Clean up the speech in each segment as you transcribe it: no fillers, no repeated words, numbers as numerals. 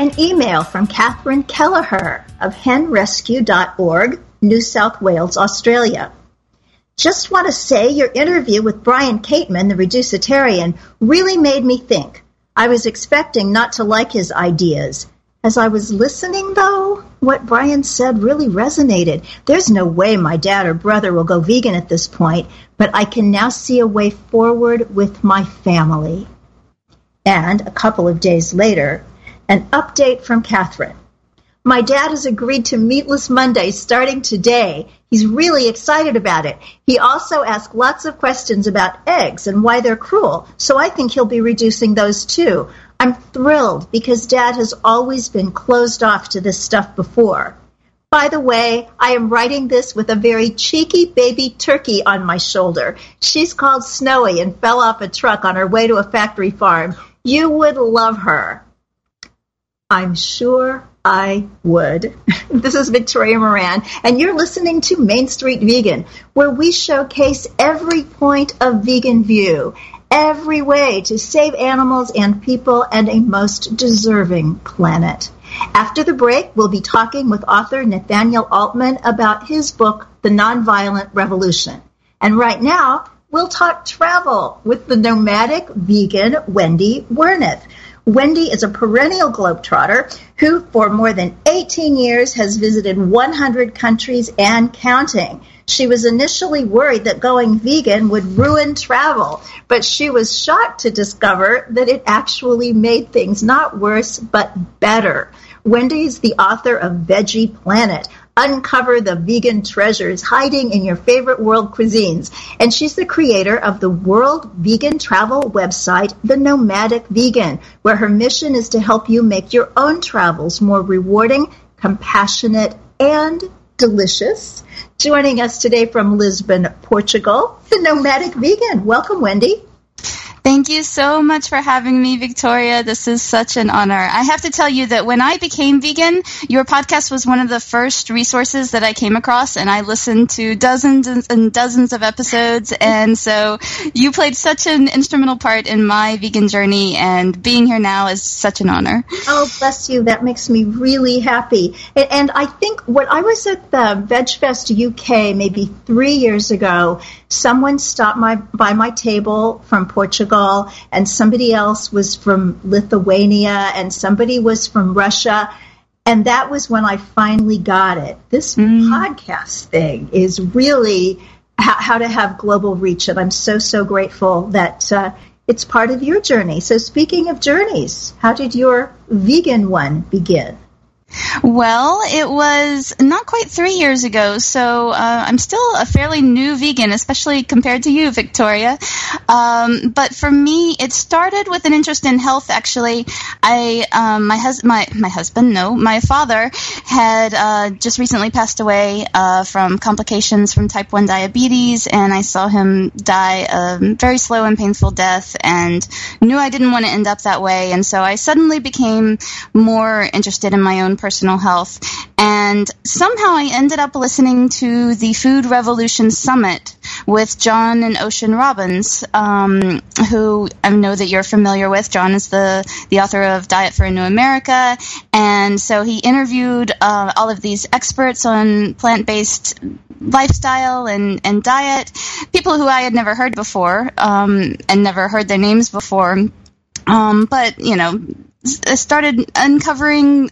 An email from Catherine Kelleher of henrescue.org, New South Wales, Australia. Just want to say your interview with Brian Kateman, the Reducitarian, really made me think. I was expecting not to like his ideas. As I was listening, though, what Brian said really resonated. There's no way my dad or brother will go vegan at this point, but I can now see a way forward with my family. And a couple of days later, an update from Catherine. My dad has agreed to Meatless Monday starting today. He's really excited about it. He also asked lots of questions about eggs and why they're cruel, so I think he'll be reducing those too. I'm thrilled because Dad has always been closed off to this stuff before. By the way, I am writing this with a very cheeky baby turkey on my shoulder. She's called Snowy and fell off a truck on her way to a factory farm. You would love her. I'm sure I would. This is Victoria Moran, and you're listening to Main Street Vegan, where we showcase every point of vegan view, every way to save animals and people and a most deserving planet. After the break, we'll be talking with author Nathaniel Altman about his book, The Nonviolent Revolution. And right now, we'll talk travel with the nomadic vegan Wendy Werneth. Wendy is a perennial globetrotter who, for more than 18 years, has visited 100 countries and counting. She was initially worried that going vegan would ruin travel, but she was shocked to discover that it actually made things not worse, but better. Wendy is the author of Veggie Planet, Uncover the Vegan Treasures Hiding in Your Favorite World Cuisines. And she's the creator of the world vegan travel website, The Nomadic Vegan, where her mission is to help you make your own travels more rewarding, compassionate, and delicious. Joining us today from Lisbon, Portugal, The Nomadic Vegan. Welcome, Wendy. Thank you so much for having me, Victoria. This is such an honor. I have to tell you that when I became vegan, your podcast was one of the first resources that I came across, and I listened to dozens and dozens of episodes, and so you played such an instrumental part in my vegan journey, and being here now is such an honor. Oh, bless you. That makes me really happy. And I think when I was at the VegFest UK maybe 3 years ago, someone stopped by my table from Portugal, and somebody else was from Lithuania, and somebody was from Russia. And that was when I finally got it. This podcast thing is really how to have global reach. And I'm so grateful that it's part of your journey. So speaking of journeys, how did your vegan one begin? Well, it was not quite 3 years ago, so I'm still a fairly new vegan, especially compared to you, Victoria. But for me, it started with an interest in health, actually. My father had just recently passed away from complications from type 1 diabetes, and I saw him die a very slow and painful death and knew I didn't want to end up that way. And so I suddenly became more interested in my own personal health, and somehow I ended up listening to the Food Revolution Summit with John and Ocean Robbins, who I know that you're familiar with. John is the author of Diet for a New America, and so he interviewed all of these experts on plant-based lifestyle and diet, people who I had never heard before and never heard their names before, but, you know, I started uncovering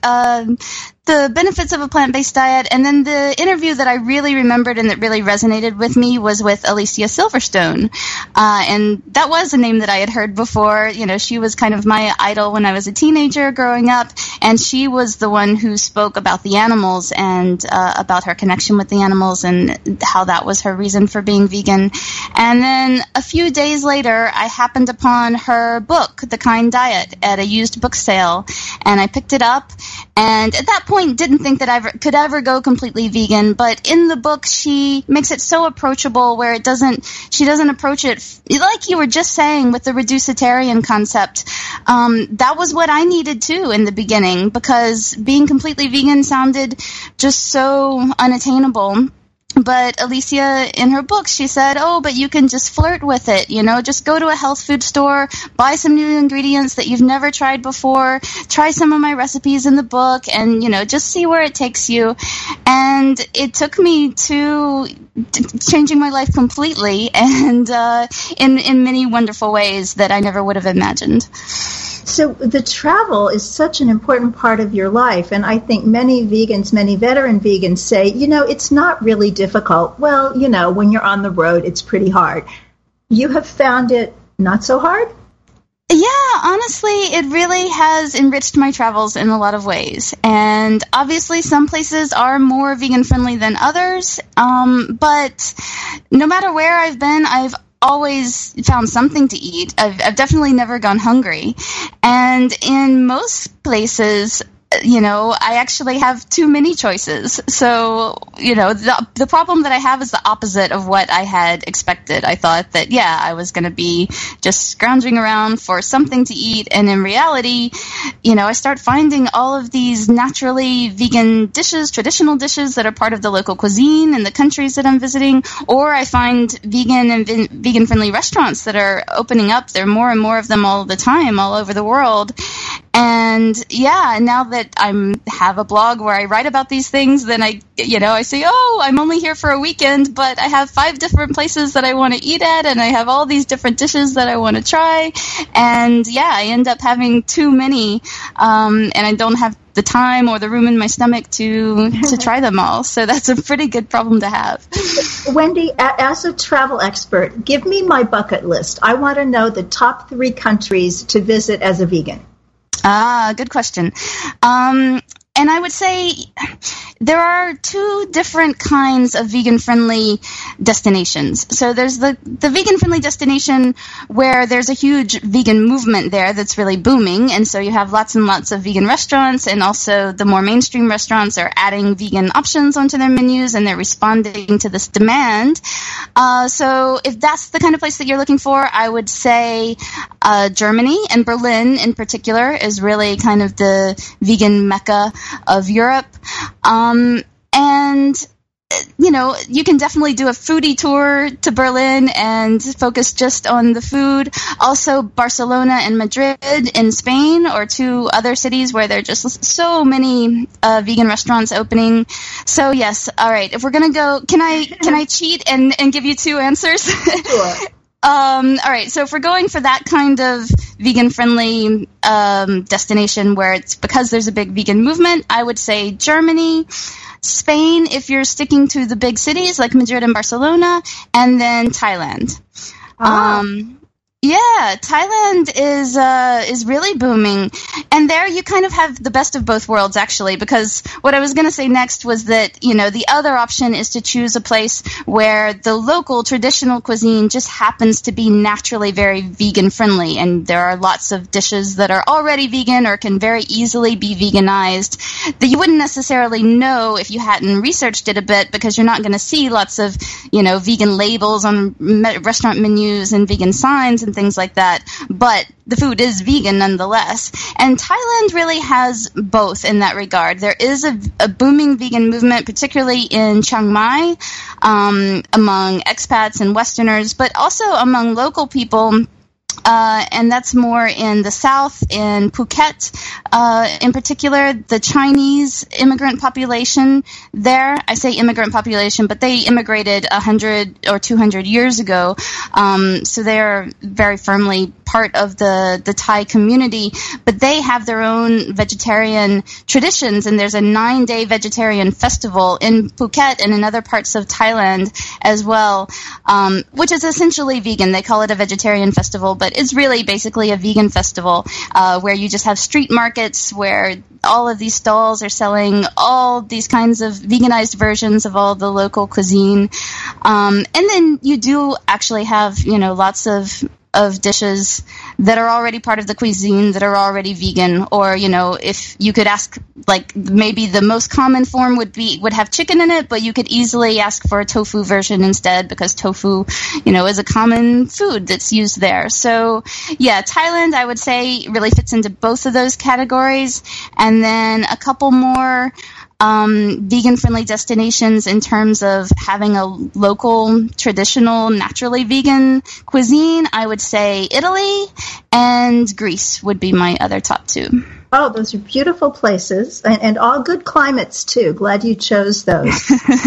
the benefits of a plant-based diet. And then the interview that I really remembered and that really resonated with me was with Alicia Silverstone. And that was a name that I had heard before. You know, she was kind of my idol when I was a teenager growing up. And she was the one who spoke about the animals and about her connection with the animals and how that was her reason for being vegan. And then a few days later, I happened upon her book, The Kind Diet, at a used book sale. And I picked it up. And at that point, didn't think that I could ever go completely vegan, but in the book, she makes it so approachable where she doesn't approach it like you were just saying with the reducitarian concept. That was what I needed too in the beginning, because being completely vegan sounded just so unattainable. But Alicia, in her book, she said, oh, but you can just flirt with it, you know, just go to a health food store, buy some new ingredients that you've never tried before, try some of my recipes in the book, and, you know, just see where it takes you. And it took me to changing my life completely and in many wonderful ways that I never would have imagined. So the travel is such an important part of your life, and I think many vegans, many veteran vegans say, you know, it's not really difficult. Well, you know, when you're on the road, it's pretty hard. You have found it not so hard? Yeah, honestly, it really has enriched my travels in a lot of ways. And obviously, some places are more vegan-friendly than others, but no matter where I've been, I've always found something to eat. I've definitely never gone hungry. And in most places, you know, I actually have too many choices. So, you know, the problem that I have is the opposite of what I had expected. I thought that, yeah, I was going to be just scrounging around for something to eat. And in reality, you know, I start finding all of these naturally vegan dishes, traditional dishes that are part of the local cuisine in the countries that I'm visiting. Or I find vegan and vegan-friendly restaurants that are opening up. There are more and more of them all the time, all over the world. And yeah, now that I have a blog where I write about these things, then I say, oh, I'm only here for a weekend, but I have 5 different places that I want to eat at, and I have all these different dishes that I want to try. And yeah, I end up having too many, and I don't have the time or the room in my stomach to try them all. So that's a pretty good problem to have. Wendy, as a travel expert, give me my bucket list. I want to know the top 3 countries to visit as a vegan. Ah, good question. And I would say there are 2 different kinds of vegan-friendly destinations. So there's the vegan-friendly destination where there's a huge vegan movement there that's really booming. And so you have lots and lots of vegan restaurants, and also the more mainstream restaurants are adding vegan options onto their menus, and they're responding to this demand. So if that's the kind of place that you're looking for, I would say Germany and Berlin in particular is really kind of the vegan mecca of Europe. And, you know, you can definitely do a foodie tour to Berlin and focus just on the food. Also, Barcelona and Madrid in Spain are 2 other cities where there are just so many vegan restaurants opening. So, yes, all right, if we're going to go, can I cheat and give you 2 answers? Sure. All right, so if we're going for that kind of vegan-friendly destination where it's because there's a big vegan movement, I would say Germany, Spain, if you're sticking to the big cities like Madrid and Barcelona, and then Thailand. Ah. Yeah, Thailand is really booming, and there you kind of have the best of both worlds, actually, because what I was going to say next was that, you know, the other option is to choose a place where the local traditional cuisine just happens to be naturally very vegan-friendly, and there are lots of dishes that are already vegan or can very easily be veganized that you wouldn't necessarily know if you hadn't researched it a bit, because you're not going to see lots of, you know, vegan labels on restaurant menus and vegan signs and things like that, but the food is vegan nonetheless. And Thailand really has both in that regard. There is a booming vegan movement, particularly in Chiang Mai, among expats and Westerners, but also among local people. And that's more in the south, in Phuket, in particular, the Chinese immigrant population there. I say immigrant population, but they immigrated 100 or 200 years ago. So they're very firmly part of the Thai community, but they have their own vegetarian traditions. And there's a 9-day vegetarian festival in Phuket and in other parts of Thailand as well, which is essentially vegan. They call it a vegetarian festival, but it's really basically a vegan festival where you just have street markets where all of these stalls are selling all these kinds of veganized versions of all the local cuisine. And then you do actually have, you know, lots of dishes that are already part of the cuisine that are already vegan. Or, you know, if you could ask, like, maybe the most common form would have chicken in it, but you could easily ask for a tofu version instead, because tofu, you know, is a common food that's used there. So yeah, Thailand, I would say, really fits into both of those categories. And then a couple more vegan-friendly destinations in terms of having a local, traditional, naturally vegan cuisine, I would say Italy and Greece would be my other top two. Oh, those are beautiful places, and all good climates, too. Glad you chose those.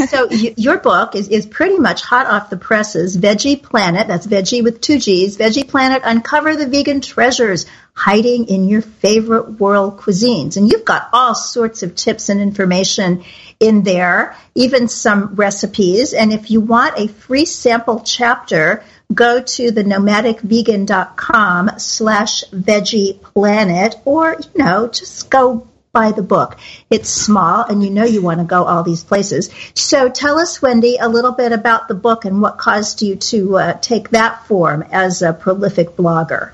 So your book is pretty much hot off the presses, Veggie Planet, that's veggie with 2 G's, Veggie Planet, Uncover the Vegan Treasures Hiding in Your Favorite World Cuisines. And you've got all sorts of tips and information in there, even some recipes. And if you want a free sample chapter, go to thenomadicvegan.com/veggie planet, or, you know, just go buy the book. It's small, and you know you want to go all these places. So tell us, Wendy, a little bit about the book and what caused you to take that form as a prolific blogger.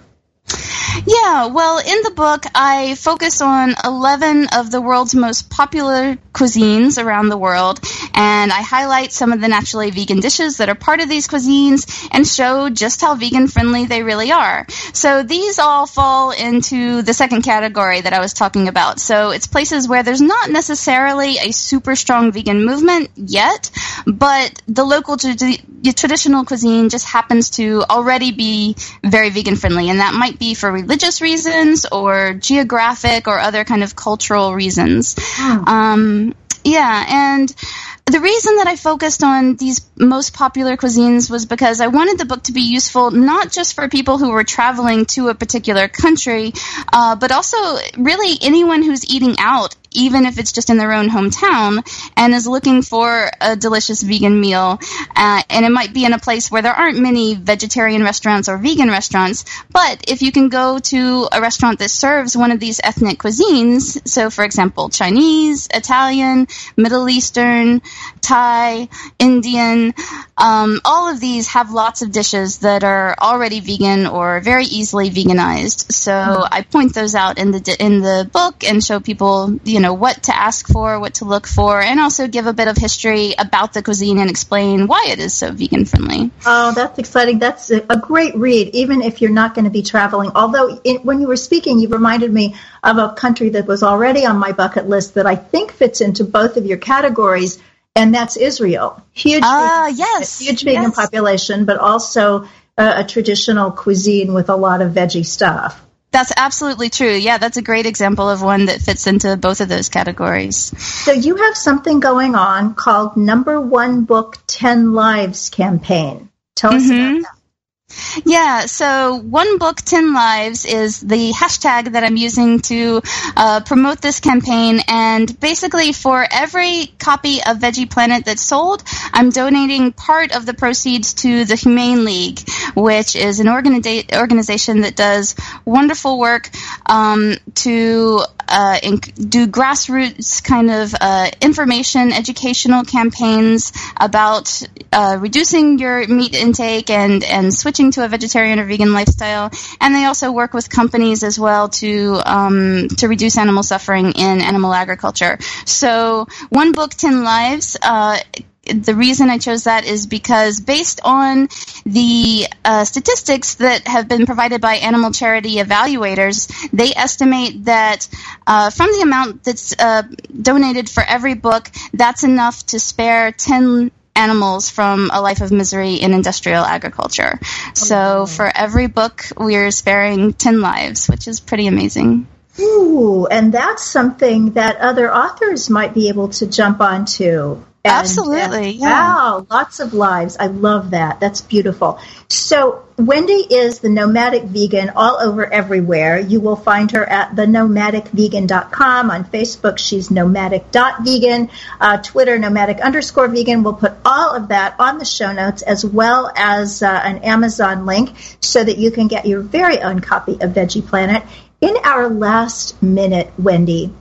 Yeah, well, in the book, I focus on 11 of the world's most popular cuisines around the world, and I highlight some of the naturally vegan dishes that are part of these cuisines and show just how vegan-friendly they really are. So these all fall into the second category that I was talking about. So it's places where there's not necessarily a super strong vegan movement yet, but the local traditional cuisine just happens to already be very vegan-friendly, and that might be for religious reasons or geographic or other kind of cultural reasons. Wow. And the reason that I focused on these most popular cuisines was because I wanted the book to be useful not just for people who were traveling to a particular country, but also really anyone who's eating out, even if it's just in their own hometown, and is looking for a delicious vegan meal. And it might be in a place where there aren't many vegetarian restaurants or vegan restaurants, but if you can go to a restaurant that serves one of these ethnic cuisines, so for example, Chinese, Italian, Middle Eastern, Thai, Indian, all of these have lots of dishes that are already vegan or very easily veganized. So I point those out in the book and show people, you know, what to ask for, what to look for, and also give a bit of history about the cuisine and explain why it is so vegan friendly. Oh, that's exciting. That's a great read, even if you're not going to be traveling. Although when you were speaking, you reminded me of a country that was already on my bucket list that I think fits into both of your categories, and that's Israel. Huge vegan population, but also a traditional cuisine with a lot of veggie stuff. That's absolutely true. Yeah, that's a great example of one that fits into both of those categories. So you have something going on called Number One Book 10 Lives campaign. Tell us about that. Yeah, so One Book, 10 Lives is the hashtag that I'm using to promote this campaign. And basically, for every copy of Veggie Planet that's sold, I'm donating part of the proceeds to the Humane League, which is an organization that does wonderful work do grassroots kind of information, educational campaigns about reducing your meat intake and switching to a vegetarian or vegan lifestyle. And they also work with companies as well to reduce animal suffering in animal agriculture. So One Book, 10 Lives, the reason I chose that is because based on the statistics that have been provided by animal charity evaluators, they estimate that from the amount that's donated for every book, that's enough to spare 10 animals from a life of misery in industrial agriculture. So for every book, we're sparing 10 lives, which is pretty amazing. Ooh, and that's something that other authors might be able to jump onto. And, absolutely, yeah. Wow, lots of lives. I love that. That's beautiful. So Wendy is the Nomadic Vegan all over everywhere. You will find her at thenomadicvegan.com. On Facebook, she's nomadic.vegan. Twitter, nomadic_vegan. We'll put all of that on the show notes as well as an Amazon link so that you can get your very own copy of Veggie Planet. In our last minute, Wendy,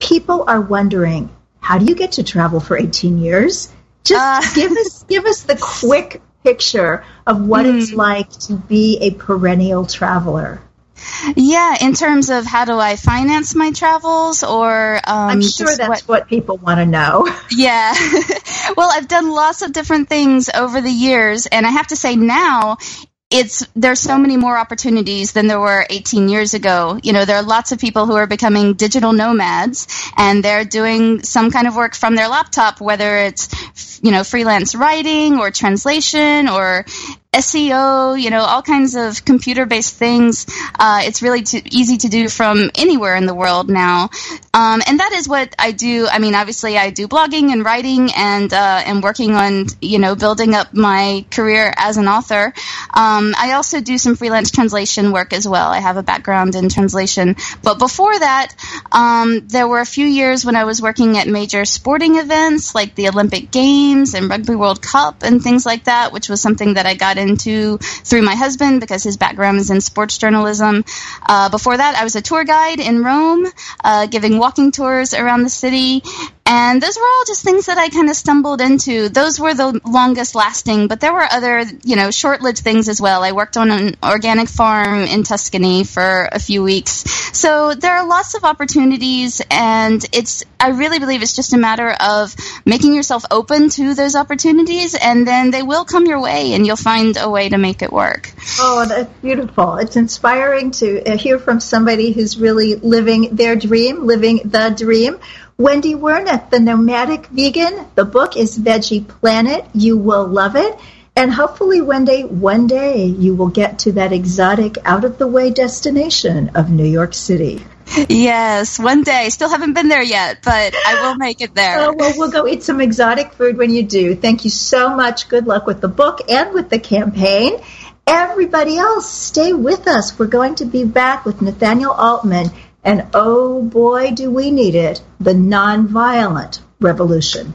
people are wondering, how do you get to travel for 18 years? Just give us the quick picture of what it's like to be a perennial traveler. Yeah, in terms of how do I finance my travels, or I'm sure that's what people want to know. Yeah. Well, I've done lots of different things over the years, and I have to say now, there's so many more opportunities than there were 18 years ago. You know, there are lots of people who are becoming digital nomads, and they're doing some kind of work from their laptop, whether it's, you know, freelance writing or translation or SEO, you know, all kinds of computer-based things. It's really easy to do from anywhere in the world now. And that is what I do. I mean, obviously I do blogging and writing and working on, you know, building up my career as an author. I also do some freelance translation work as well. I have a background in translation. But before that, there were a few years when I was working at major sporting events like the Olympic Games and Rugby World Cup and things like that, which was something that I got into through my husband because his background is in sports journalism. Before that, I was a tour guide in Rome, giving walking tours around the city. And those were all just things that I kind of stumbled into. Those were the longest lasting, but there were other, you know, short-lived things as well. I worked on an organic farm in Tuscany for a few weeks. So there are lots of opportunities, and I really believe it's just a matter of making yourself open to those opportunities, and then they will come your way, and you'll find a way to make it work. Oh, that's beautiful. It's inspiring to hear from somebody who's really living their dream, living the dream. Wendy Werneth, the Nomadic Vegan. The book is Veggie Planet. You will love it. And hopefully one day, you will get to that exotic, out-of-the-way destination of New York City. Yes, one day. Still haven't been there yet, but I will make it there. Oh, well, we'll go eat some exotic food when you do. Thank you so much. Good luck with the book and with the campaign. Everybody else, stay with us. We're going to be back with Nathaniel Altman. And oh boy, do we need it, the nonviolent revolution.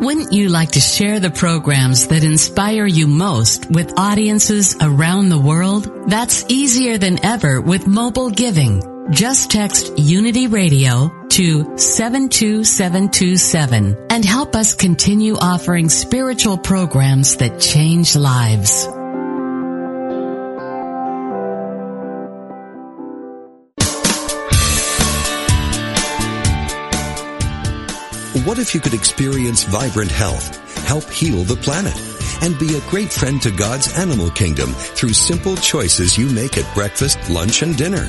Wouldn't you like to share the programs that inspire you most with audiences around the world? That's easier than ever with mobile giving. Just text Unity Radio to 72727 and help us continue offering spiritual programs that change lives. What if you could experience vibrant health, help heal the planet, and be a great friend to God's animal kingdom through simple choices you make at breakfast, lunch, and dinner?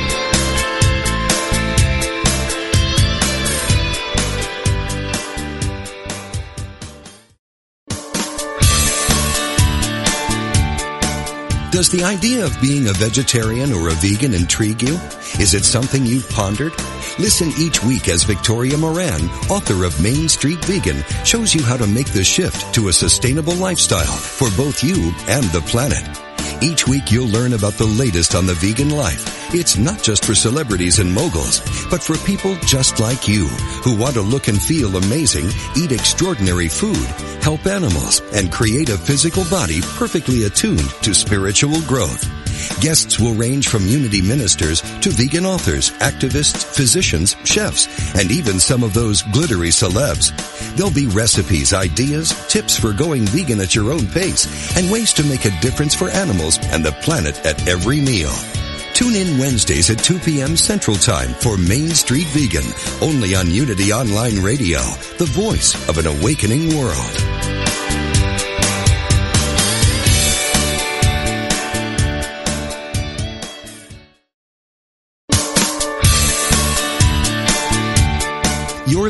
Does the idea of being a vegetarian or a vegan intrigue you? Is it something you've pondered? Listen each week as Victoria Moran, author of Main Street Vegan, shows you how to make the shift to a sustainable lifestyle for both you and the planet. Each week you'll learn about the latest on the vegan life. It's not just for celebrities and moguls, but for people just like you who want to look and feel amazing, eat extraordinary food, help animals, and create a physical body perfectly attuned to spiritual growth. Guests will range from Unity ministers to vegan authors, activists, physicians, chefs, and even some of those glittery celebs. There'll be recipes, ideas, tips for going vegan at your own pace, and ways to make a difference for animals and the planet at every meal. Tune in Wednesdays at 2 p.m. Central Time for Main Street Vegan, only on Unity Online Radio, the voice of an awakening world. You're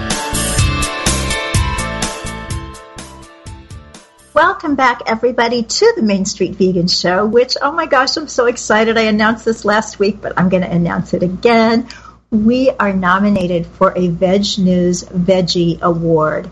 Welcome back, everybody, to the Main Street Vegan Show, which, oh my gosh, I'm so excited. I announced this last week, but I'm going to announce it again. We are nominated for a VegNews Veggie Award.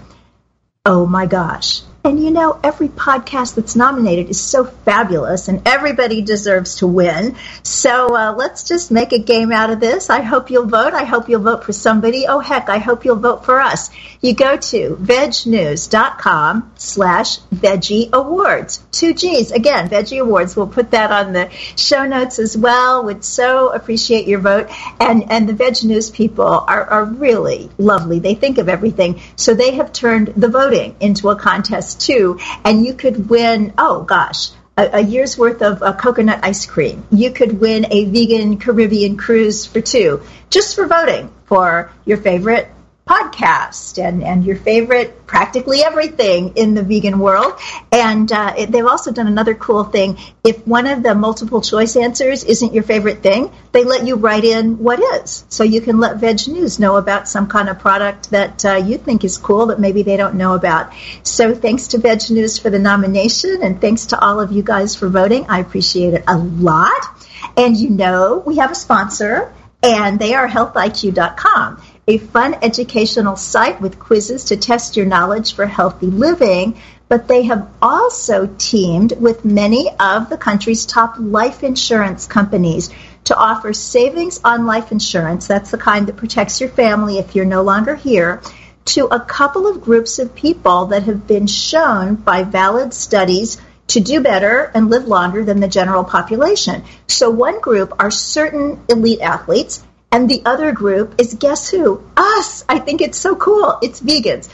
Oh my gosh. And you know, every podcast that's nominated is so fabulous, and everybody deserves to win. So let's just make a game out of this. I hope you'll vote. I hope you'll vote for somebody. Oh, heck, I hope you'll vote for us. You go to vegnews.com/Veggie Awards. 2 Gs. Again, Veggie Awards. We'll put that on the show notes as well. Would so appreciate your vote. And the Veg News people are really lovely. They think of everything. So they have turned the voting into a contest too, and you could win, oh gosh, a year's worth of coconut ice cream. You could win a vegan Caribbean cruise for two, just for voting for your favorite podcast and your favorite practically everything in the vegan world. And they've also done another cool thing. If one of the multiple choice answers isn't your favorite thing, they let you write in what is. So you can let Veg News know about some kind of product that you think is cool that maybe they don't know about. So thanks to Veg News for the nomination, and thanks to all of you guys for voting. I appreciate it a lot. And you know, we have a sponsor, and they are healthiq.com. a fun educational site with quizzes to test your knowledge for healthy living, but they have also teamed with many of the country's top life insurance companies to offer savings on life insurance. That's the kind that protects your family if you're no longer here, to a couple of groups of people that have been shown by valid studies to do better and live longer than the general population. So one group are certain elite athletes, and the other group is, guess who? Us. I think it's so cool. It's vegans.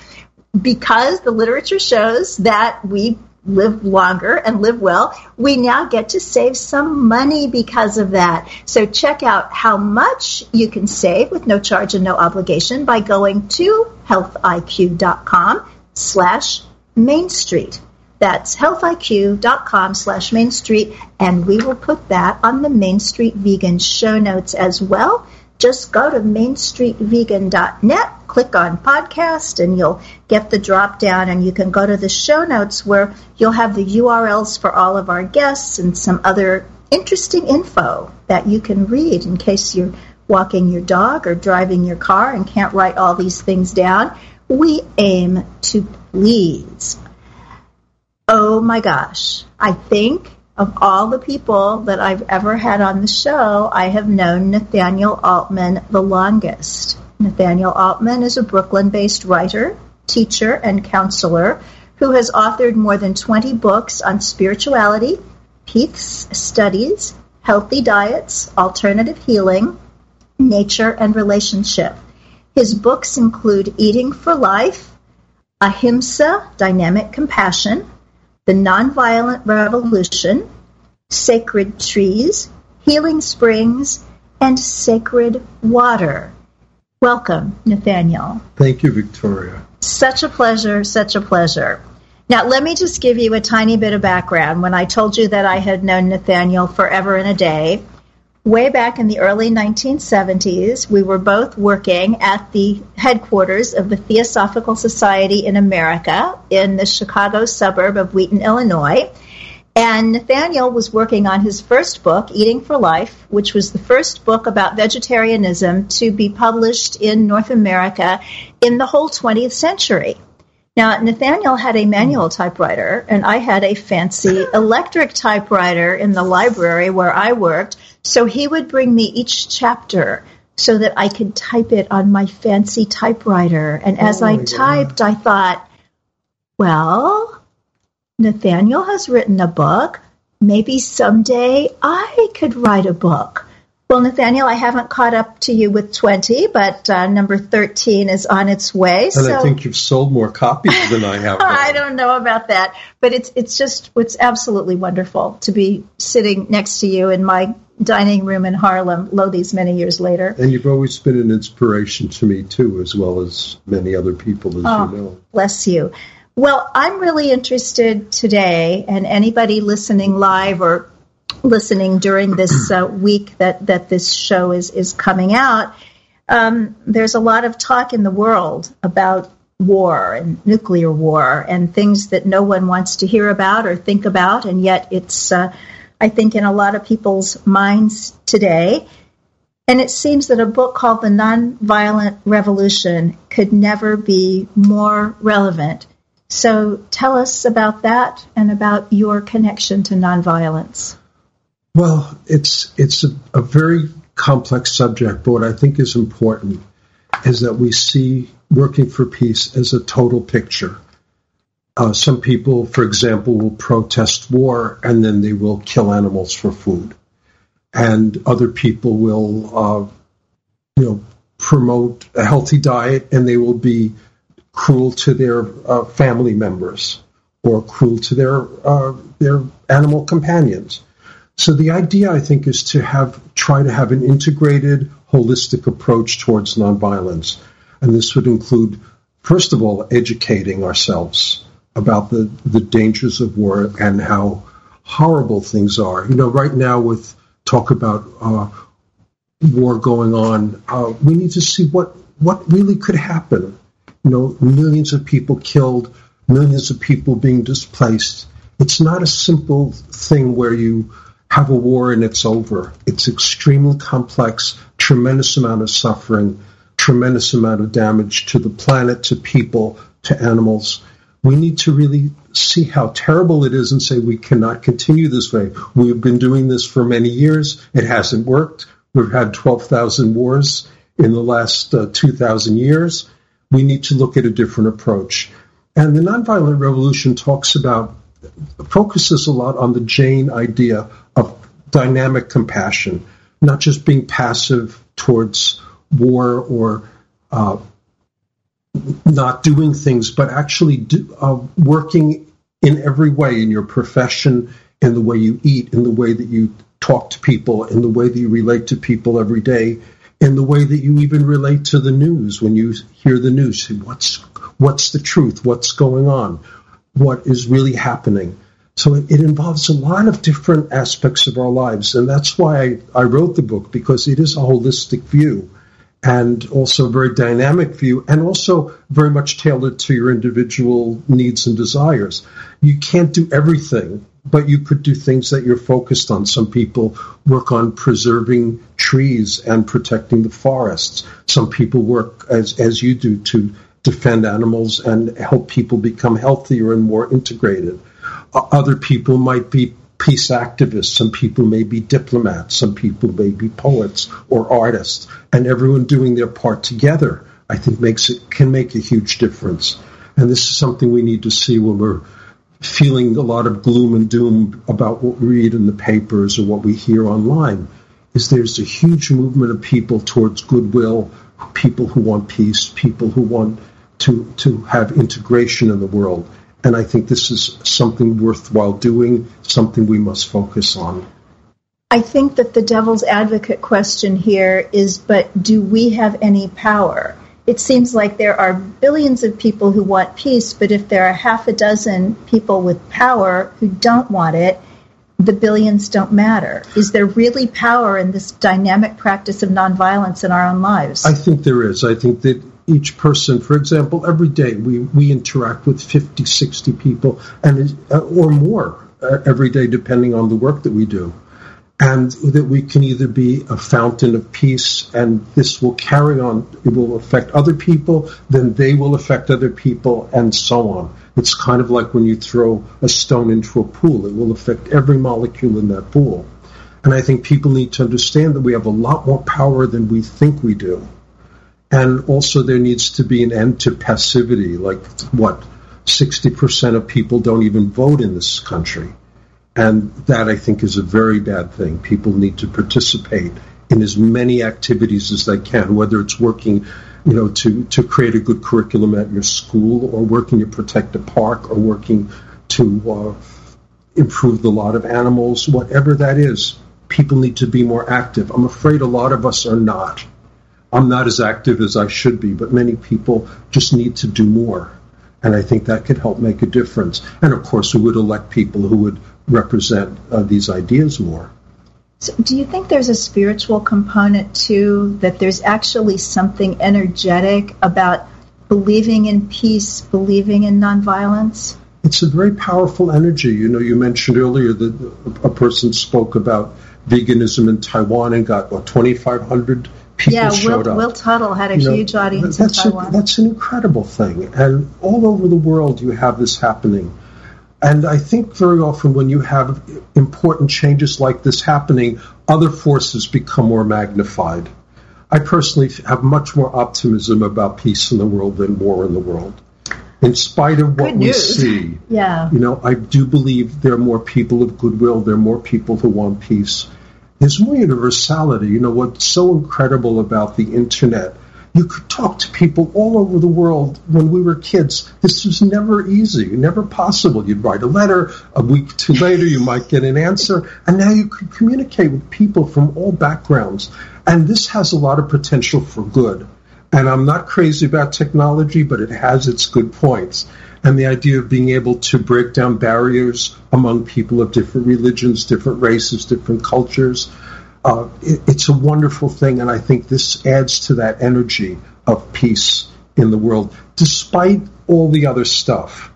Because the literature shows that we live longer and live well, we now get to save some money because of that. So check out how much you can save with no charge and no obligation by going to healthiq.com/Main Street. That's healthiq.com/Main Street. And we will put that on the Main Street Vegan show notes as well. Just go to mainstreetvegan.net, click on podcast, and you'll get the drop down, and you can go to the show notes where you'll have the URLs for all of our guests and some other interesting info that you can read in case you're walking your dog or driving your car and can't write all these things down. We aim to please. Oh my gosh, I think of all the people that I've ever had on the show, I have known Nathaniel Altman the longest. Nathaniel Altman is a Brooklyn-based writer, teacher, and counselor who has authored more than 20 books on spirituality, peace studies, healthy diets, alternative healing, nature, and relationship. His books include Eating for Life, Ahimsa, Dynamic Compassion, The Nonviolent Revolution, Sacred Trees, Healing Springs, and Sacred Water. Welcome, Nathaniel. Thank you, Victoria. Such a pleasure, such a pleasure. Now, let me just give you a tiny bit of background. When I told you that I had known Nathaniel forever and a day, way back in the early 1970s, we were both working at the headquarters of the Theosophical Society in America in the Chicago suburb of Wheaton, Illinois. And Nathaniel was working on his first book, Eating for Life, which was the first book about vegetarianism to be published in North America in the whole 20th century. Now, Nathaniel had a manual typewriter, and I had a fancy electric typewriter in the library where I worked, so he would bring me each chapter so that I could type it on my fancy typewriter. And as typed, I thought, well, Nathaniel has written a book. Maybe someday I could write a book. Well, Nathaniel, I haven't caught up to you with 20, but number 13 is on its way. And so I think you've sold more copies than I have. I don't know about that, but it's absolutely wonderful to be sitting next to you in my dining room in Harlem, Lothi's, many years later. And you've always been an inspiration to me, too, as well as many other people, as you know. Bless you. Well, I'm really interested today, and anybody listening live or listening during this week that this show is coming out, there's a lot of talk in the world about war and nuclear war and things that no one wants to hear about or think about, and yet it's, I think, in a lot of people's minds today. And it seems that a book called The Nonviolent Revolution could never be more relevant. So tell us about that and about your connection to nonviolence. Well, it's a very complex subject, but what I think is important is that we see working for peace as a total picture. Some people, for example, will protest war, and then they will kill animals for food. And other people will promote a healthy diet, and they will be cruel to their family members or cruel to their animal companions. So the idea, I think, is to try to have an integrated, holistic approach towards nonviolence. And this would include, first of all, educating ourselves about the dangers of war and how horrible things are. You know, right now with talk about war going on, we need to see what really could happen. You know, millions of people killed, millions of people being displaced. It's not a simple thing where you have a war and it's over. It's extremely complex, tremendous amount of suffering, tremendous amount of damage to the planet, to people, to animals. We need to really see how terrible it is and say we cannot continue this way. We've been doing this for many years. It hasn't worked. We've had 12,000 wars in the last 2,000 years. We need to look at a different approach. And the Nonviolent Revolution focuses a lot on the Jain idea of dynamic compassion, not just being passive towards war or not doing things, but actually working in every way, in your profession, in the way you eat, in the way that you talk to people, in the way that you relate to people every day, in the way that you even relate to the news. When you hear the news, what's the truth? What's going on? What is really happening? So it involves a lot of different aspects of our lives, and that's why I wrote the book, because it is a holistic view. and also very dynamic view, and also very much tailored to your individual needs and desires. You can't do everything, but you could do things that you're focused on. Some people work on preserving trees and protecting the forests. Some people work, as you do, to defend animals and help people become healthier and more integrated. Other people might be peace activists. Some people may be diplomats. Some people may be poets or artists. And everyone doing their part together, I think, can make a huge difference. And this is something we need to see when we're feeling a lot of gloom and doom about what we read in the papers or what we hear online, is there's a huge movement of people towards goodwill, people who want peace, people who want to have integration in the world. And I think this is something worthwhile doing, something we must focus on. I think that the devil's advocate question here is, but do we have any power? It seems like there are billions of people who want peace, but if there are half a dozen people with power who don't want it, the billions don't matter. Is there really power in this dynamic practice of nonviolence in our own lives? I think there is. I think that each person, for example, every day we interact with 50, 60 people and or more every day, depending on the work that we do. And that we can either be a fountain of peace, and this will carry on, it will affect other people, then they will affect other people, and so on. It's kind of like when you throw a stone into a pool. It will affect every molecule in that pool. And I think people need to understand that we have a lot more power than we think we do. And also there needs to be an end to passivity, like 60% of people don't even vote in this country. And that, I think, is a very bad thing. People need to participate in as many activities as they can, whether it's working, to create a good curriculum at your school, or working to protect a park, or working to improve the lot of animals, whatever that is. People need to be more active. I'm afraid a lot of us are not. I'm not as active as I should be, but many people just need to do more. And I think that could help make a difference. And, of course, we would elect people who would represent these ideas more. So do you think there's a spiritual component, too, that there's actually something energetic about believing in peace, believing in nonviolence? It's a very powerful energy. You mentioned earlier that a person spoke about veganism in Taiwan and got, 2,500 people showed up. Will Tuttle had a huge audience in Taiwan. That's an incredible thing. And all over the world you have this happening. And I think very often when you have important changes like this happening, other forces become more magnified. I personally have much more optimism about peace in the world than war in the world. In spite of what we see, I do believe there are more people of goodwill. There are more people who want peace. There's more universality. What's so incredible about the Internet, you could talk to people all over the world. When we were kids, this was never easy, never possible. You'd write a letter, a week or two later you might get an answer, and now you can communicate with people from all backgrounds. And this has a lot of potential for good. And I'm not crazy about technology, but it has its good points. And the idea of being able to break down barriers among people of different religions, different races, different cultures, it's a wonderful thing, and I think this adds to that energy of peace in the world, despite all the other stuff.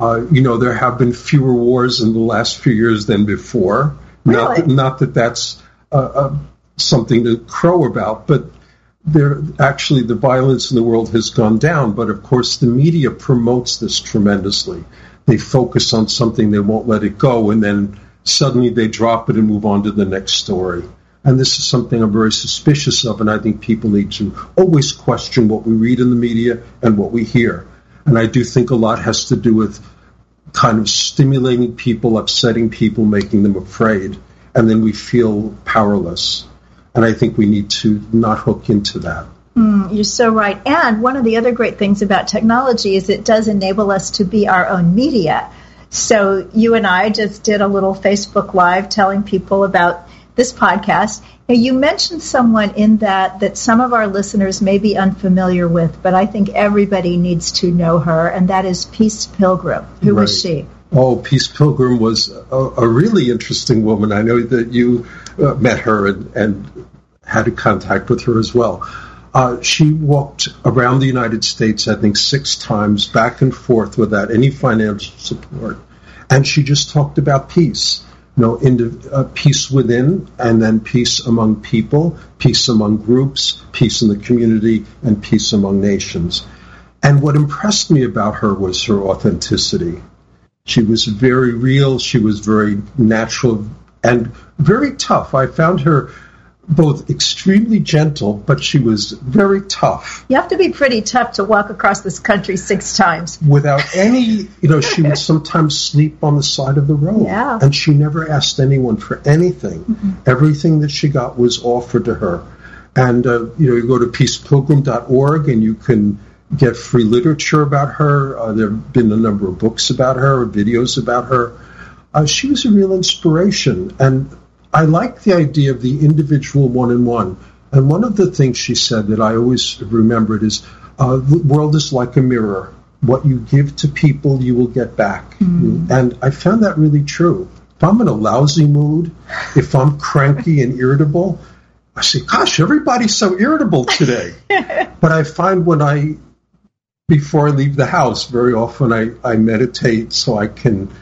There have been fewer wars in the last few years than before. Really? Not that that's something to crow about, but actually the violence in the world has gone down. But, of course, the media promotes this tremendously. They focus on something, they won't let it go, and then suddenly they drop it and move on to the next story. And this is something I'm very suspicious of, and I think people need to always question what we read in the media and what we hear. And I do think a lot has to do with kind of stimulating people, upsetting people, making them afraid, and then we feel powerless. And I think we need to not hook into that. You're so right. And one of the other great things about technology is it does enable us to be our own media. So you and I just did a little Facebook Live telling people about this podcast. Now, you mentioned someone in that some of our listeners may be unfamiliar with, but I think everybody needs to know her, and that is Peace Pilgrim. Who was she? Oh, Peace Pilgrim was a really interesting woman. I know that you met her and had a contact with her as well. She walked around the United States, I think, 6 times back and forth without any financial support. And she just talked about peace, peace within, and then peace among people, peace among groups, peace in the community, and peace among nations. And what impressed me about her was her authenticity. She was very real. She was very natural and very tough. I found her both extremely gentle, but she was very tough. You have to be pretty tough to walk across this country 6 times. Without any, she would sometimes sleep on the side of the road. Yeah. And she never asked anyone for anything. Mm-hmm. Everything that she got was offered to her. And, you go to peacepilgrim.org and you can get free literature about her. There have been a number of books about her, videos about her. She was a real inspiration. And I like the idea of the individual one-on-one. And one of the things she said that I always remembered is, the world is like a mirror. What you give to people, you will get back. Mm. And I found that really true. If I'm in a lousy mood, if I'm cranky and irritable, I say, gosh, everybody's so irritable today. But I find before I leave the house, very often I meditate so I can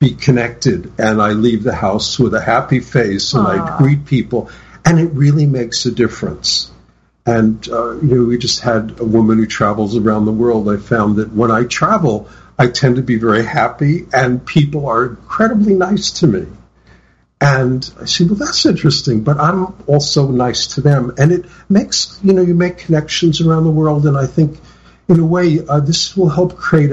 be connected, and I leave the house with a happy face, and I greet people, and it really makes a difference. And we just had a woman who travels around the world. I found that when I travel, I tend to be very happy, and people are incredibly nice to me. And I say, well, that's interesting, but I'm also nice to them, and it makes you make connections around the world, and I think in a way this will help create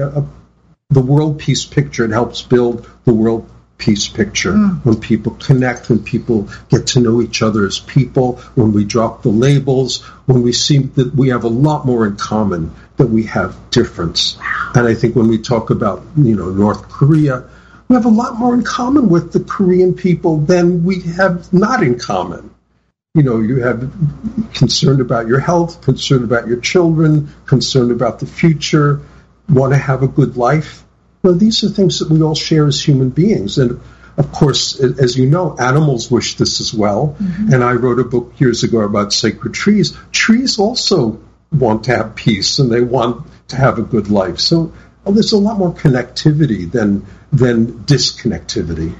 the world peace picture. It helps build the world peace picture. Mm. When people connect, when people get to know each other as people, when we drop the labels, when we see that we have a lot more in common than we have difference. And I think when we talk about, North Korea, we have a lot more in common with the Korean people than we have not in common. You have concern about your health, concern about your children, concern about the future, want to have a good life. Well, these are things that we all share as human beings. And, of course, as you know, animals wish this as well. Mm-hmm. And I wrote a book years ago about sacred trees. Trees also want to have peace, and they want to have a good life. So there's a lot more connectivity than disconnectivity.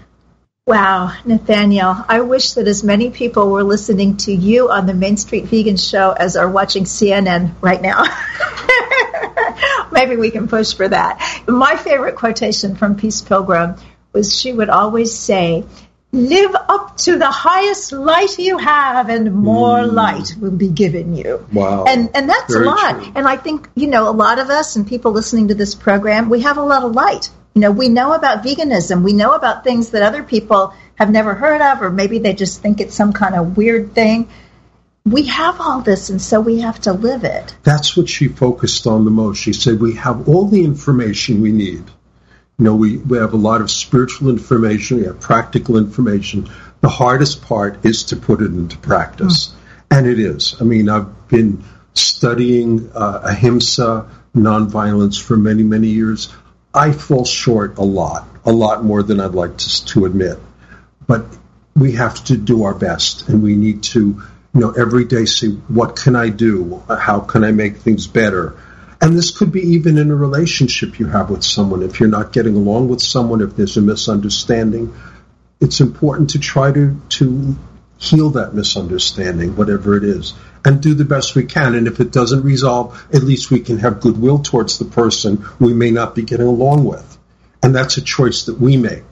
Wow, Nathaniel, I wish that as many people were listening to you on the Main Street Vegan Show as are watching CNN right now. Maybe we can push for that. My favorite quotation from Peace Pilgrim was she would always say, live up to the highest light you have and more light will be given you. Wow. And that's very a lot. True. And I think, a lot of us and people listening to this program, we have a lot of light. We know about veganism. We know about things that other people have never heard of, or maybe they just think it's some kind of weird thing. We have all this, and so we have to live it. That's what she focused on the most. She said, we have all the information we need. We have a lot of spiritual information. We have practical information. The hardest part is to put it into practice. Mm. And it is. I mean, I've been studying Ahimsa, nonviolence, for many, many years. I fall short a lot more than I'd like to admit. But we have to do our best, and we need to every day see, what can I do? How can I make things better? And this could be even in a relationship you have with someone. If you're not getting along with someone, if there's a misunderstanding, it's important to try to heal that misunderstanding, whatever it is, and do the best we can. And if it doesn't resolve, at least we can have goodwill towards the person we may not be getting along with. And that's a choice that we make.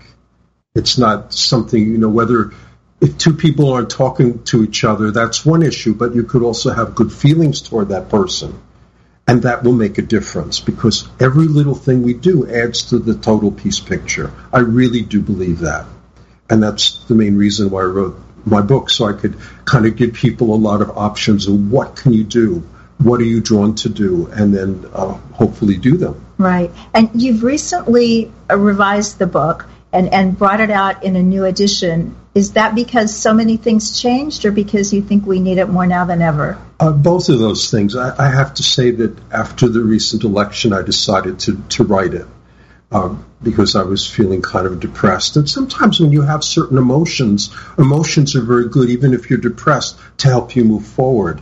It's not something, whether... If 2 people aren't talking to each other, that's one issue, but you could also have good feelings toward that person, and that will make a difference, because every little thing we do adds to the total peace picture. I really do believe that, and that's the main reason why I wrote my book, so I could kind of give people a lot of options of what can you do, what are you drawn to do, and then hopefully do them. Right, and you've recently revised the book and brought it out in a new edition. Is that because so many things changed, or because you think we need it more now than ever? Both of those things. I have to say that after the recent election, I decided to write it because I was feeling kind of depressed. And sometimes when you have certain emotions are very good, even if you're depressed, to help you move forward.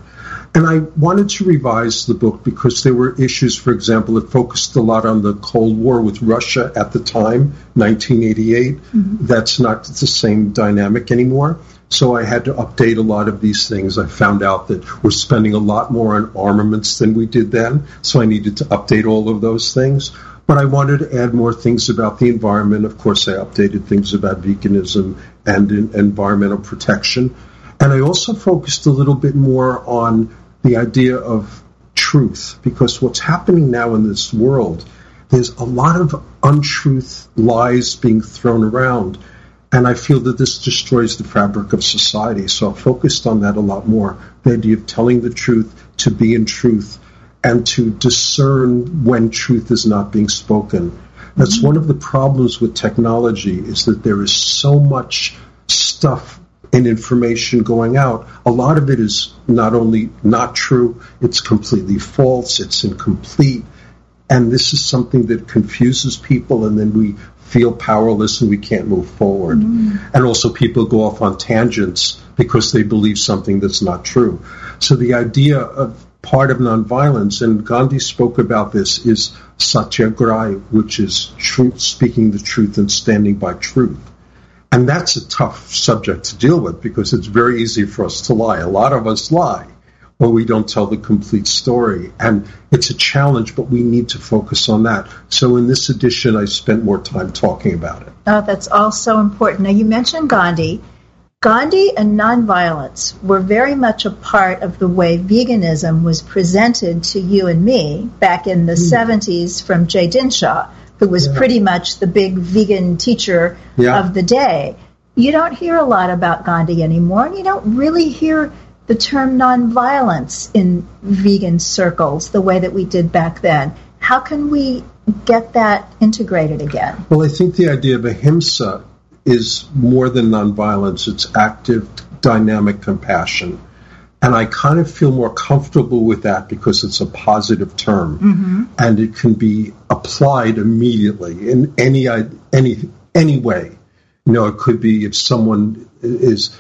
And I wanted to revise the book because there were issues, for example, it focused a lot on the Cold War with Russia at the time, 1988. Mm-hmm. That's not the same dynamic anymore. So I had to update a lot of these things. I found out that we're spending a lot more on armaments than we did then, so I needed to update all of those things. But I wanted to add more things about the environment. Of course, I updated things about veganism and environmental protection. And I also focused a little bit more on the idea of truth, because what's happening now in this world, there's a lot of untruth, lies being thrown around. And I feel that this destroys the fabric of society. So I focused on that a lot more, the idea of telling the truth, to be in truth, and to discern when truth is not being spoken. That's one of the problems with technology, is that there is so much stuff and information going out. A lot of it is not only not true, it's completely false, it's incomplete. And this is something that confuses people, and then we feel powerless and we can't move forward. Mm. And also people go off on tangents because they believe something that's not true. So the idea of part of nonviolence, and Gandhi spoke about this, is satyagraha, which is truth, speaking the truth and standing by truth. And that's a tough subject to deal with because it's very easy for us to lie. A lot of us lie, or we don't tell the complete story. And it's a challenge, but we need to focus on that. So in this edition, I spent more time talking about it. Oh, that's all so important. Now, you mentioned Gandhi. Gandhi and nonviolence were very much a part of the way veganism was presented to you and me back in the 70s from Jay Dinshaw, who was pretty much the big vegan teacher of the day. You don't hear a lot about Gandhi anymore, and you don't really hear the term nonviolence in vegan circles the way that we did back then. How can we get that integrated again? Well, I think the idea of ahimsa is more than nonviolence. It's active, dynamic compassion. And I kind of feel more comfortable with that because it's a positive term. Mm-hmm. And it can be applied immediately in any way. You know, it could be if someone is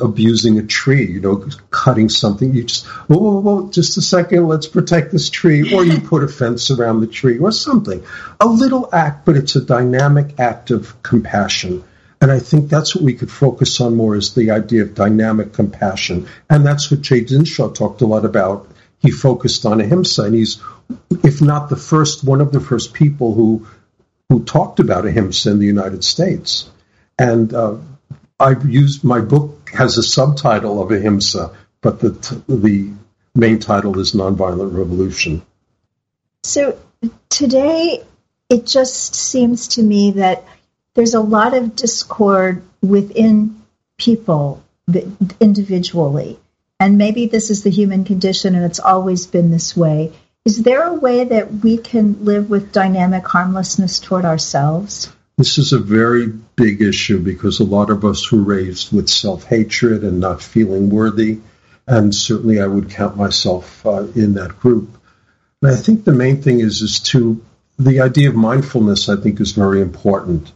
abusing a tree, you know, cutting something. You just, whoa, just a second, let's protect this tree. Or you put a fence around the tree or something. A little act, but it's a dynamic act of compassion. And I think that's what we could focus on more, is the idea of dynamic compassion. And that's what Jay Dinshaw talked a lot about. He focused on ahimsa, and he's, if not the first, one of the first people who talked about ahimsa in the United States. And I've used, my book has a subtitle of ahimsa, but the main title is Nonviolent Revolution. So today, it just seems to me that there's a lot of discord within people individually, and maybe this is the human condition and it's always been this way. Is there a way that we can live with dynamic harmlessness toward ourselves? This is a very big issue because a lot of us were raised with self-hatred and not feeling worthy, and certainly I would count myself in that group. And I think the main thing is to, the idea of mindfulness I think is very important.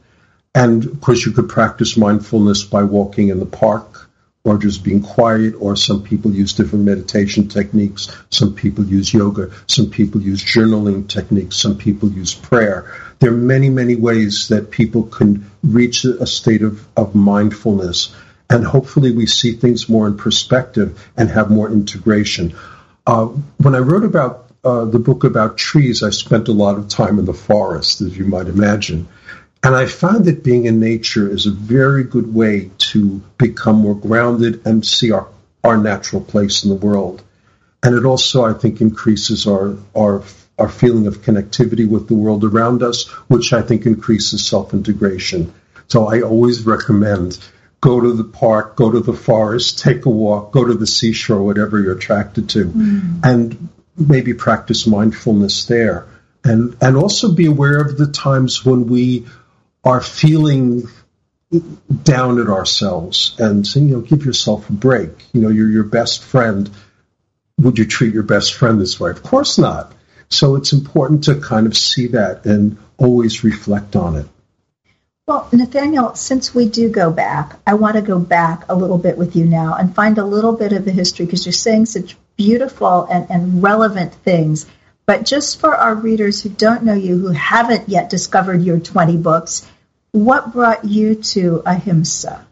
And of course you could practice mindfulness by walking in the park or just being quiet, or some people use different meditation techniques, some people use yoga, some people use journaling techniques, some people use prayer. There are many, many ways that people can reach a state of mindfulness. And hopefully we see things more in perspective and have more integration. When I wrote about the book about trees, I spent a lot of time in the forest, as you might imagine. And I found that being in nature is a very good way to become more grounded and see our natural place in the world. And it also, I think, increases our feeling of connectivity with the world around us, which I think increases self-integration. So I always recommend, go to the park, go to the forest, take a walk, go to the seashore, whatever you're attracted to, and maybe practice mindfulness there. And also be aware of the times when we are feeling down at ourselves and saying, you know, give yourself a break. You know, you're your best friend. Would you treat your best friend this way? Of course not. So it's important to kind of see that and always reflect on it. Well, Nathaniel, since we do go back, I want to go back a little bit with you now and find a little bit of the history, because you're saying such beautiful and relevant things. But just for our readers who don't know you, who haven't yet discovered your 20 books, what brought you to Ahimsa?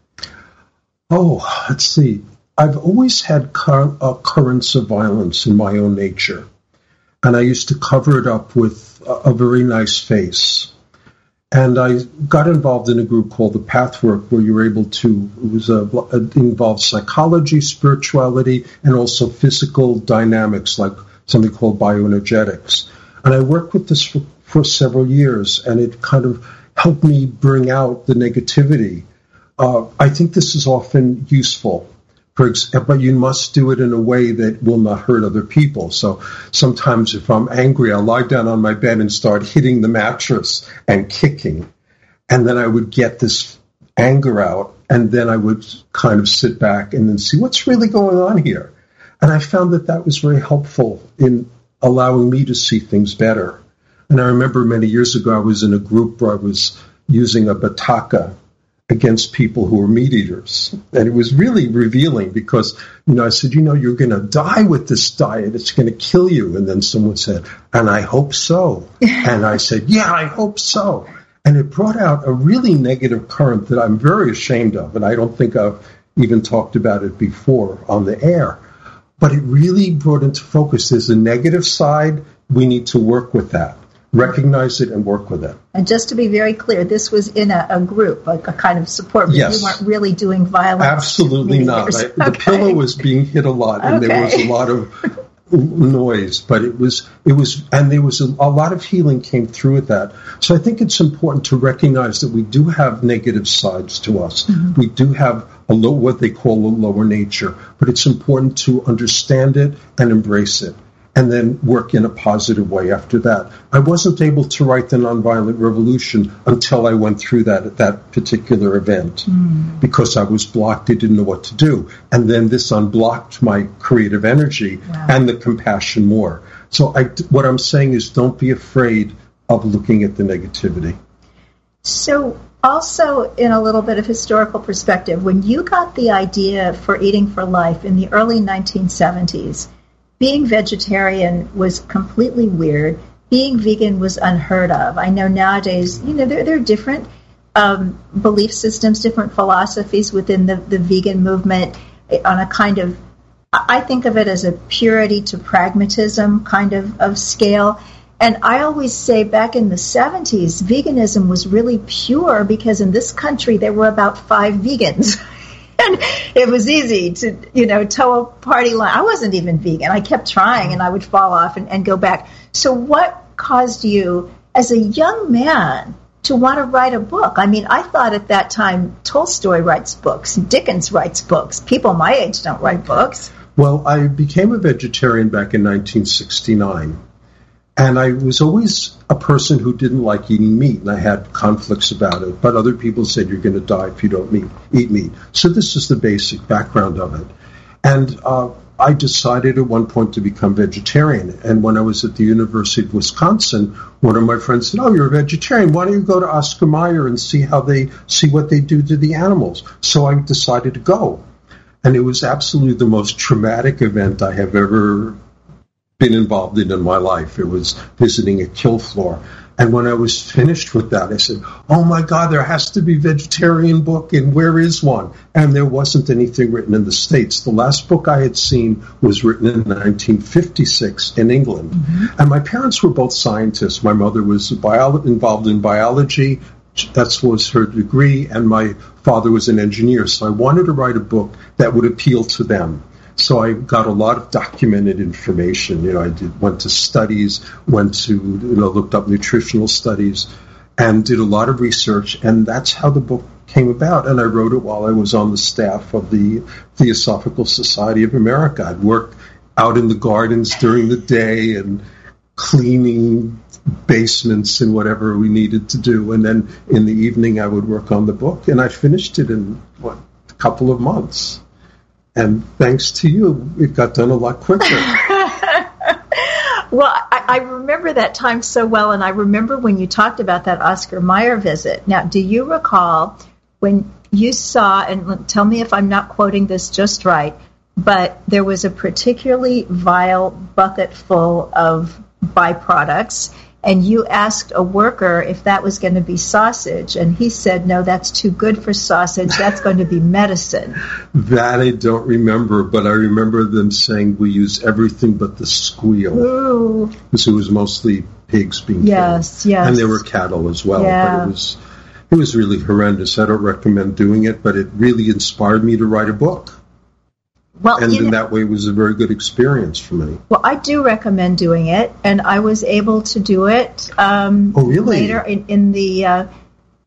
Oh, let's see. I've always had currents of violence in my own nature. And I used to cover it up with a very nice face. And I got involved in a group called The Pathwork, where you were able to, it involved psychology, spirituality, and also physical dynamics, like something called bioenergetics. And I worked with this for several years, and it kind of helped me bring out the negativity. I think this is often useful, but you must do it in a way that will not hurt other people. So sometimes if I'm angry, I'll lie down on my bed and start hitting the mattress and kicking. And then I would get this anger out, and then I would kind of sit back and then see what's really going on here. And I found that that was very helpful in allowing me to see things better. And I remember many years ago, I was in a group where I was using a bataka against people who were meat eaters. And it was really revealing because, I said, you're going to die with this diet. It's going to kill you. And then someone said, and I hope so. And I said, yeah, I hope so. And it brought out a really negative current that I'm very ashamed of. And I don't think I've even talked about it before on the air. But it really brought into focus. There's a negative side. We need to work with that, recognize it, and work with it. And just to be very clear, this was in a group, like a kind of support group. Yes. You weren't really doing violence. Absolutely not. The pillow was being hit a lot, and there was a lot of noise. But it was, and there was a lot of healing came through with that. So I think it's important to recognize that we do have negative sides to us. Mm-hmm. We do have what they call a lower nature, but it's important to understand it and embrace it, and then work in a positive way after that. I wasn't able to write The Nonviolent Revolution until I went through that at that particular event, because I was blocked. I didn't know what to do. And then this unblocked my creative energy and the compassion more. So what I'm saying is, don't be afraid of looking at the negativity. So also, in a little bit of historical perspective, when you got the idea for Eating for Life in the early 1970s, being vegetarian was completely weird. Being vegan was unheard of. I know nowadays, there are different belief systems, different philosophies within the vegan movement on a kind of, I think of it as a purity to pragmatism kind of scale. And I always say back in the 70s, veganism was really pure because in this country there were about 5 vegans. And it was easy to, toe a party line. I wasn't even vegan. I kept trying, and I would fall off and go back. So what caused you as a young man to want to write a book? I mean, I thought at that time Tolstoy writes books, Dickens writes books. People my age don't write books. Well, I became a vegetarian back in 1969. And I was always a person who didn't like eating meat, and I had conflicts about it. But other people said, you're going to die if you don't eat meat. So this is the basic background of it. And I decided at one point to become vegetarian. And when I was at the University of Wisconsin, one of my friends said, oh, you're a vegetarian. Why don't you go to Oscar Mayer and see what they do to the animals? So I decided to go. And it was absolutely the most traumatic event I have ever been involved in my life. It was visiting a kill floor. And when I was finished with that, I said, oh my God, there has to be a vegetarian book, and where is one? And there wasn't anything written in the States. The last book I had seen was written in 1956 in England. Mm-hmm. And my parents were both scientists. My mother was involved in biology. That was her degree. And my father was an engineer. So I wanted to write a book that would appeal to them. So I got a lot of documented information. I went to studies, looked up nutritional studies, and did a lot of research. And that's how the book came about. And I wrote it while I was on the staff of the Theosophical Society of America. I'd work out in the gardens during the day and cleaning basements and whatever we needed to do. And then in the evening, I would work on the book. And I finished it in, a couple of months. And thanks to you, it got done a lot quicker. Well, I remember that time so well, and I remember when you talked about that Oscar Mayer visit. Now, do you recall when you saw, and tell me if I'm not quoting this just right, but there was a particularly vile bucket full of byproducts, and you asked a worker if that was going to be sausage, and he said, no, that's too good for sausage, that's going to be medicine. That I don't remember, but I remember them saying we use everything but the squeal. Ooh. Because it was mostly pigs being killed. Yes. And there were cattle as well, but it was really horrendous. I don't recommend doing it, but it really inspired me to write a book. Well, and in that way, it was a very good experience for me. Well, I do recommend doing it, and I was able to do it later in the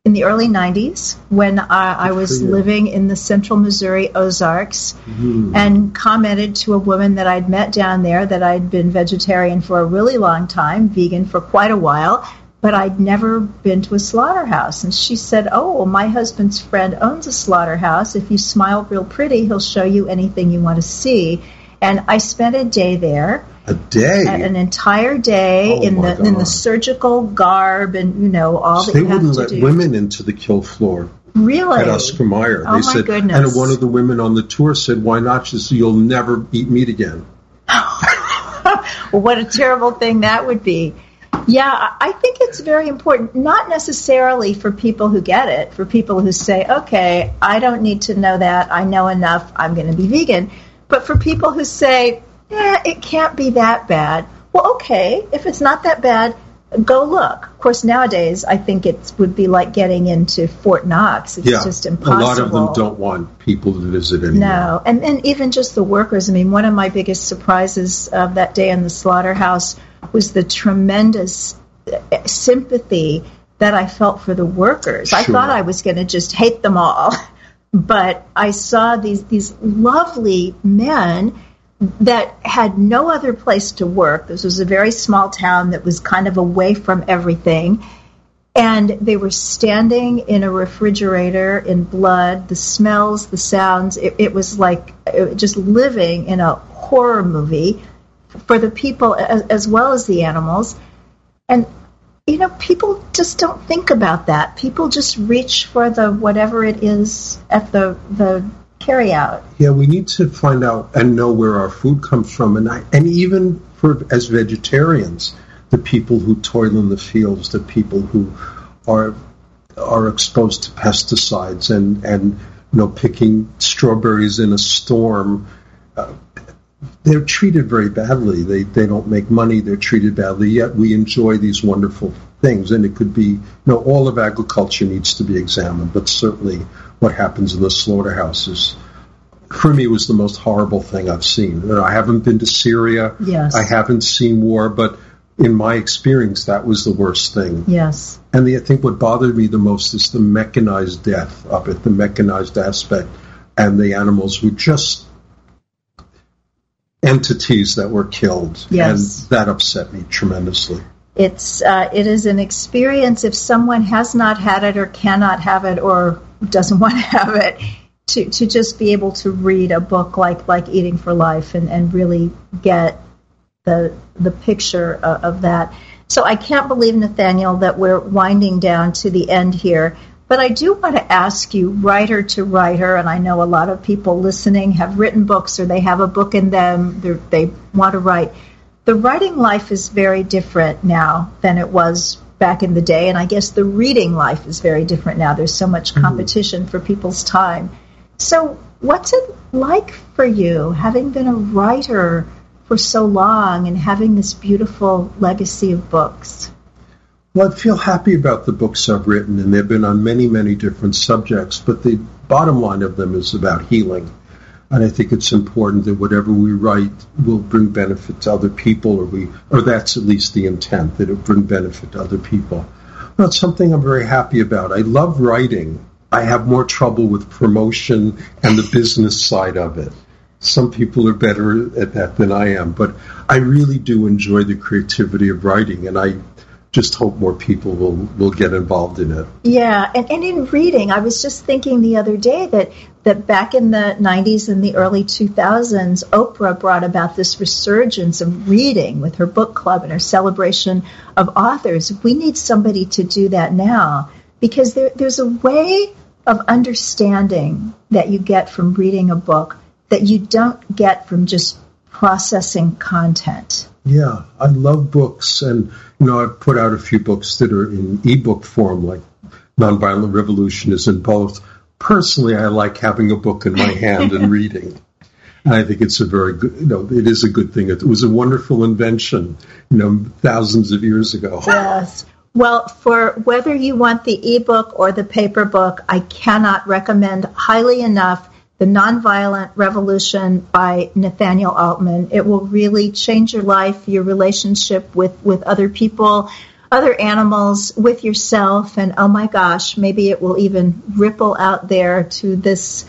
early 90s when I was living in the central Missouri Ozarks and commented to a woman that I'd met down there that I'd been vegetarian for a really long time, vegan for quite a while, but I'd never been to a slaughterhouse. And she said, oh, well, my husband's friend owns a slaughterhouse. If you smile real pretty, he'll show you anything you want to see. And I spent a day there. A day? An entire day in the surgical garb and, you know, all so that you have to do. They wouldn't let women into the kill floor. Really? At Oscar Mayer. Oh, my goodness. And one of the women on the tour said, why not? She said, you'll never eat meat again. Well, what a terrible thing that would be. Yeah, I think it's very important, not necessarily for people who get it, for people who say, okay, I don't need to know that, I know enough, I'm going to be vegan, but for people who say, it can't be that bad. Well, okay, if it's not that bad, go look. Of course, nowadays, I think it would be like getting into Fort Knox. It's just impossible. A lot of them don't want people to visit anymore. No, and even just the workers. I mean, one of my biggest surprises of that day in the slaughterhouse was the tremendous sympathy that I felt for the workers. Sure. I thought I was going to just hate them all. But I saw these lovely men that had no other place to work. This was a very small town that was kind of away from everything. And they were standing in a refrigerator in blood, the smells, the sounds. It was like just living in a horror movie for the people as well as the animals. And, you know, people just don't think about that. People just reach for the whatever it is at the carry-out. Yeah, we need to find out and know where our food comes from. And even for as vegetarians, the people who toil in the fields, the people who are exposed to pesticides and you know, picking strawberries in a storm, they're treated very badly. They don't make money. They're treated badly. Yet we enjoy these wonderful things. And it could be, you know, all of agriculture needs to be examined. But certainly what happens in the slaughterhouses, for me, was the most horrible thing I've seen. You know, I haven't been to Syria. Yes. I haven't seen war. But in my experience, that was the worst thing. Yes. And I think what bothered me the most is the mechanized death of it, the mechanized aspect. And the animals were just entities that were killed, and that upset me tremendously. It is an experience, if someone has not had it or cannot have it or doesn't want to have it, to just be able to read a book like Eating for Life and really get the picture of that. So I can't believe, Nathaniel, that we're winding down to the end here. But I do want to ask you, writer to writer, and I know a lot of people listening have written books or they have a book in them, they want to write. The writing life is very different now than it was back in the day, and I guess the reading life is very different now. There's so much competition for people's time. So what's it like for you, having been a writer for so long and having this beautiful legacy of books? Well, I feel happy about the books I've written, and they've been on many, many different subjects, but the bottom line of them is about healing. And I think it's important that whatever we write will bring benefit to other people, or that's at least the intent, that it will bring benefit to other people. Well, it's something I'm very happy about. I love writing. I have more trouble with promotion and the business side of it. Some people are better at that than I am, but I really do enjoy the creativity of writing, and I just hope more people will get involved in it. Yeah, and in reading, I was just thinking the other day that back in the 90s and the early 2000s, Oprah brought about this resurgence of reading with her book club and her celebration of authors. We need somebody to do that now, because there's a way of understanding that you get from reading a book that you don't get from just processing content. Yeah, I love books, and you know, I've put out a few books that are in ebook form, like Nonviolent Revolution is in both. Personally, I like having a book in my hand and reading. And I think it's a very good, you know, it is a good thing. It was a wonderful invention, you know, thousands of years ago. Yes. Well, for whether you want the ebook or the paper book, I cannot recommend highly enough The Nonviolent Revolution by Nathaniel Altman. It will really change your life, your relationship with other people, other animals, with yourself, and oh my gosh, maybe it will even ripple out there to this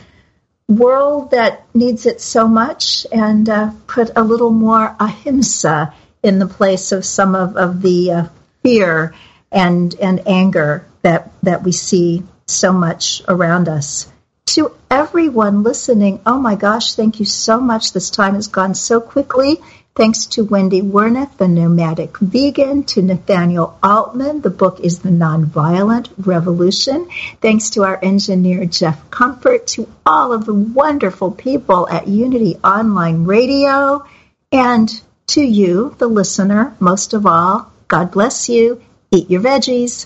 world that needs it so much, and put a little more ahimsa in the place of some of the fear and anger that we see so much around us. To everyone listening, oh my gosh, thank you so much. This time has gone so quickly. Thanks to Wendy Werneth, The Nomadic Vegan, to Nathaniel Altman. The book is The Nonviolent Revolution. Thanks to our engineer, Jeff Comfort, to all of the wonderful people at Unity Online Radio, and to you, the listener, most of all. God bless you. Eat your veggies.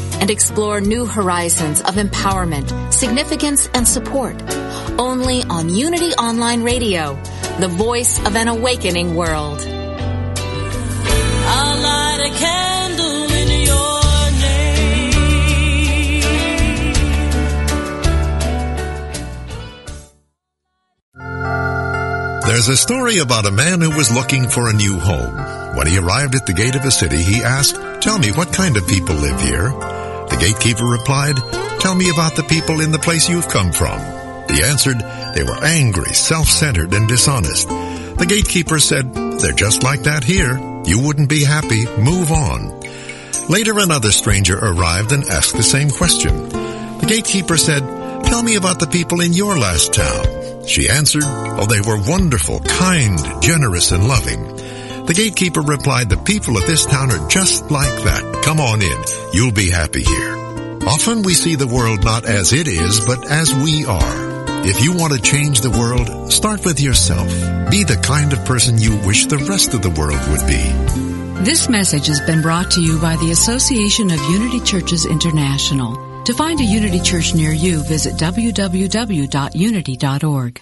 and explore new horizons of empowerment, significance, and support. Only on Unity Online Radio, the voice of an awakening world. I'll light a candle in your name. There's a story about a man who was looking for a new home. When he arrived at the gate of a city, he asked, "Tell me, what kind of people live here?" The gatekeeper replied, "Tell me about the people in the place you've come from." He answered, "They were angry, self-centered, and dishonest." The gatekeeper said, "They're just like that here. You wouldn't be happy. Move on." Later, another stranger arrived and asked the same question. The gatekeeper said, "Tell me about the people in your last town." She answered, "Oh, they were wonderful, kind, generous, and loving." The gatekeeper replied, "The people of this town are just like that. Come on in. You'll be happy here." Often we see the world not as it is, but as we are. If you want to change the world, start with yourself. Be the kind of person you wish the rest of the world would be. This message has been brought to you by the Association of Unity Churches International. To find a Unity Church near you, visit www.unity.org.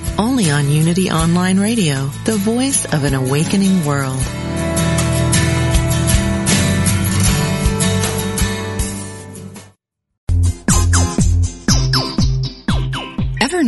only on Unity Online Radio, the voice of an awakening world. Ever Ever